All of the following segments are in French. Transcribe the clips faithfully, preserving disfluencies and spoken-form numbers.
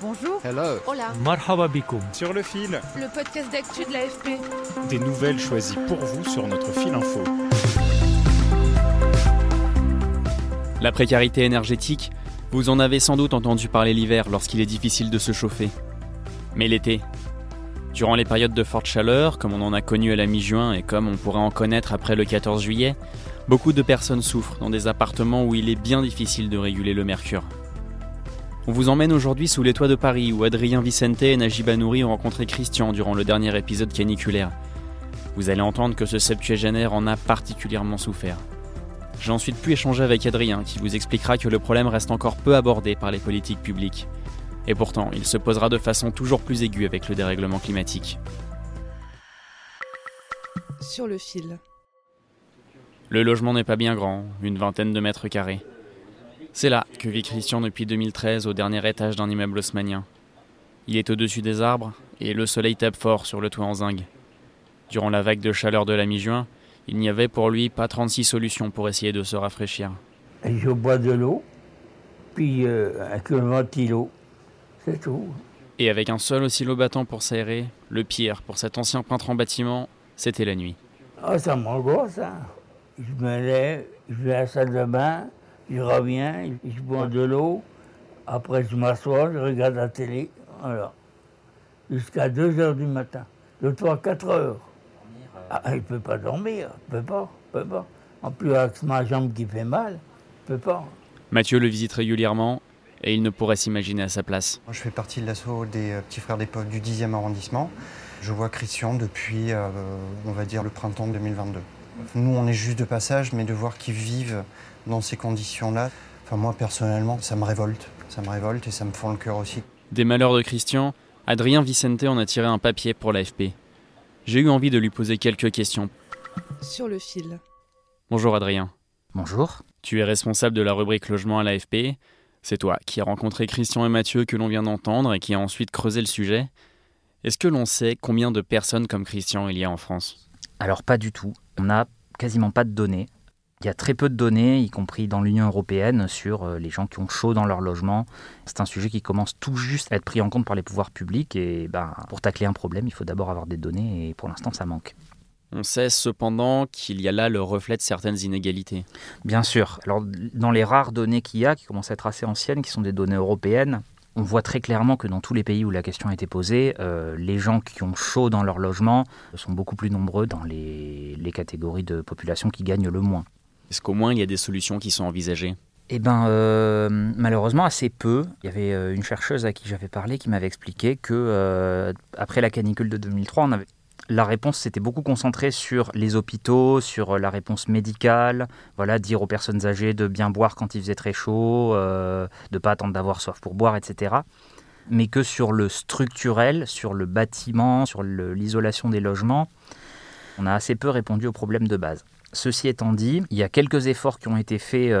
Bonjour. Hello. Hola. Marhaba bikoum. Sur le fil. Le podcast d'actu de l'A F P. Des nouvelles choisies pour vous sur notre fil info. La précarité énergétique, vous en avez sans doute entendu parler l'hiver lorsqu'il est difficile de se chauffer. Mais l'été, durant les périodes de forte chaleur, comme on en a connu à la mi-juin et comme on pourrait en connaître après le quatorze juillet, beaucoup de personnes souffrent dans des appartements où il est bien difficile de réguler le mercure. On vous emmène aujourd'hui sous les toits de Paris où Adrien Vicente et Najiba Nouri ont rencontré Christian durant le dernier épisode caniculaire. Vous allez entendre que ce septuagénaire en a particulièrement souffert. J'ai ensuite pu échanger avec Adrien qui vous expliquera que le problème reste encore peu abordé par les politiques publiques. Et pourtant, il se posera de façon toujours plus aiguë avec le dérèglement climatique. Sur le fil. Le logement n'est pas bien grand, une vingtaine de mètres carrés. C'est là que vit Christian depuis deux mille treize au dernier étage d'un immeuble haussmannien. Il est au-dessus des arbres et le soleil tape fort sur le toit en zinc. Durant la vague de chaleur de la mi-juin, il n'y avait pour lui pas trente-six solutions pour essayer de se rafraîchir. Je bois de l'eau, puis euh, avec le ventilo, c'est tout. Et avec un seul oscillo battant pour s'aérer, le pire pour cet ancien peintre en bâtiment, c'était la nuit. Ah, ça m'angoisse, hein. Je me lève, je vais à la salle de bain. Je reviens, je bois de l'eau, après je m'assois, je regarde la télé, voilà. Jusqu'à deux heures du matin, de trois à quatre heures. Ah, je ne peux pas dormir, je ne peux pas, je ne peux pas. En plus, avec ma jambe qui fait mal, je ne peux pas. Mathieu le visite régulièrement et il ne pourrait s'imaginer à sa place. Je fais partie de l'asso des petits frères des pauvres du dixième arrondissement. Je vois Christian depuis, euh, on va dire, le printemps deux mille vingt-deux. Nous, on est juste de passage, mais de voir qu'ils vivent dans ces conditions-là, enfin moi personnellement, ça me révolte. Ça me révolte et ça me fend le cœur aussi. Des malheurs de Christian, Adrien Vicente en a tiré un papier pour l'A F P. J'ai eu envie de lui poser quelques questions. Sur le fil. Bonjour Adrien. Bonjour. Tu es responsable de la rubrique logement à l'A F P. C'est toi qui as rencontré Christian et Mathieu que l'on vient d'entendre et qui a ensuite creusé le sujet. Est-ce que l'on sait combien de personnes comme Christian il y a en France ? Alors pas du tout. On n'a quasiment pas de données. Il y a très peu de données, y compris dans l'Union européenne, sur les gens qui ont chaud dans leur logement. C'est un sujet qui commence tout juste à être pris en compte par les pouvoirs publics. Et ben, pour tacler un problème, il faut d'abord avoir des données et pour l'instant, ça manque. On sait cependant qu'il y a là le reflet de certaines inégalités. Bien sûr. Alors, dans les rares données qu'il y a, qui commencent à être assez anciennes, qui sont des données européennes, on voit très clairement que dans tous les pays où la question a été posée, euh, les gens qui ont chaud dans leur logement sont beaucoup plus nombreux dans les, les catégories de population qui gagnent le moins. Est-ce qu'au moins, il y a des solutions qui sont envisagées ? Eh bien, euh, malheureusement, assez peu. Il y avait une chercheuse à qui j'avais parlé qui m'avait expliqué que euh, après la canicule de deux mille trois, on avait... la réponse s'était beaucoup concentrée sur les hôpitaux, sur la réponse médicale. Voilà, dire aux personnes âgées de bien boire quand il faisait très chaud, euh, de ne pas attendre d'avoir soif pour boire, et cetera. Mais que sur le structurel, sur le bâtiment, sur le, l'isolation des logements, on a assez peu répondu aux problèmes de base. Ceci étant dit, il y a quelques efforts qui ont été faits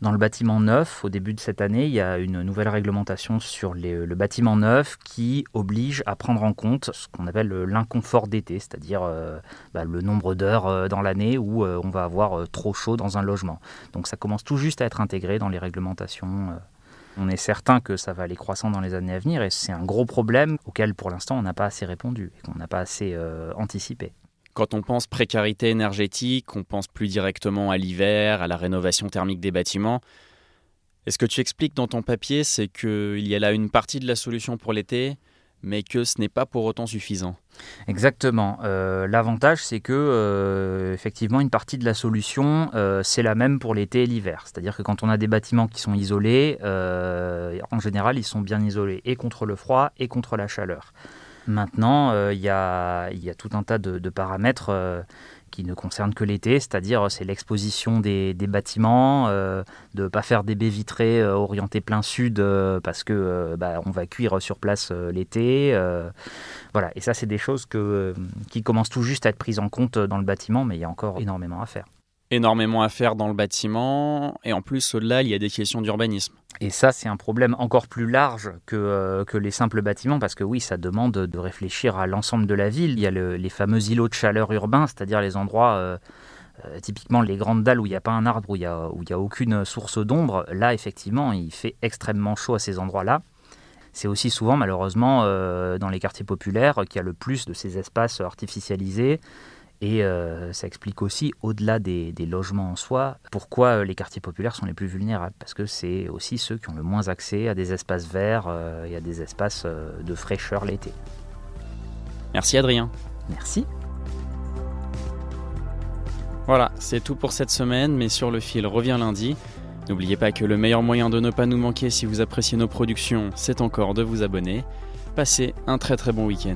dans le bâtiment neuf. Au début de cette année, il y a une nouvelle réglementation sur les, le bâtiment neuf qui oblige à prendre en compte ce qu'on appelle l'inconfort d'été, c'est-à-dire euh, bah, le nombre d'heures dans l'année où euh, on va avoir trop chaud dans un logement. Donc ça commence tout juste à être intégré dans les réglementations. On est certain que ça va aller croissant dans les années à venir et c'est un gros problème auquel pour l'instant on n'a pas assez répondu et qu'on n'a pas assez euh, anticipé. Quand on pense précarité énergétique, on pense plus directement à l'hiver, à la rénovation thermique des bâtiments. Et ce que tu expliques dans ton papier, c'est qu'il y a là une partie de la solution pour l'été, mais que ce n'est pas pour autant suffisant. Exactement. Euh, l'avantage, c'est que euh, effectivement, une partie de la solution, euh, c'est la même pour l'été et l'hiver. C'est-à-dire que quand on a des bâtiments qui sont isolés, euh, en général, ils sont bien isolés et contre le froid et contre la chaleur. Maintenant, il euh, y, y a tout un tas de, de paramètres euh, qui ne concerne que l'été, c'est-à-dire c'est l'exposition des, des bâtiments, euh, de ne pas faire des baies vitrées euh, orientées plein sud euh, parce que euh, bah, on va cuire sur place euh, l'été. Euh, voilà. Et ça, c'est des choses que, euh, qui commencent tout juste à être prises en compte dans le bâtiment, mais il y a encore énormément à faire. Énormément à faire dans le bâtiment, et en plus, là, il y a des questions d'urbanisme. Et ça, c'est un problème encore plus large que, euh, que les simples bâtiments, parce que oui, ça demande de réfléchir à l'ensemble de la ville. Il y a le, les fameux îlots de chaleur urbains, c'est-à-dire les endroits, euh, euh, typiquement les grandes dalles où il n'y a pas un arbre, où il n'y a, où il n'y a aucune source d'ombre. Là, effectivement, il fait extrêmement chaud à ces endroits-là. C'est aussi souvent, malheureusement, euh, dans les quartiers populaires qu'il y a le plus de ces espaces artificialisés. Et euh, ça explique aussi, au-delà des, des logements en soi, pourquoi les quartiers populaires sont les plus vulnérables. Parce que c'est aussi ceux qui ont le moins accès à des espaces verts euh, et à des espaces euh, de fraîcheur l'été. Merci Adrien. Merci. Voilà, c'est tout pour cette semaine, mais Sur le Fil revient lundi. N'oubliez pas que le meilleur moyen de ne pas nous manquer si vous appréciez nos productions, c'est encore de vous abonner. Passez un très très bon week-end.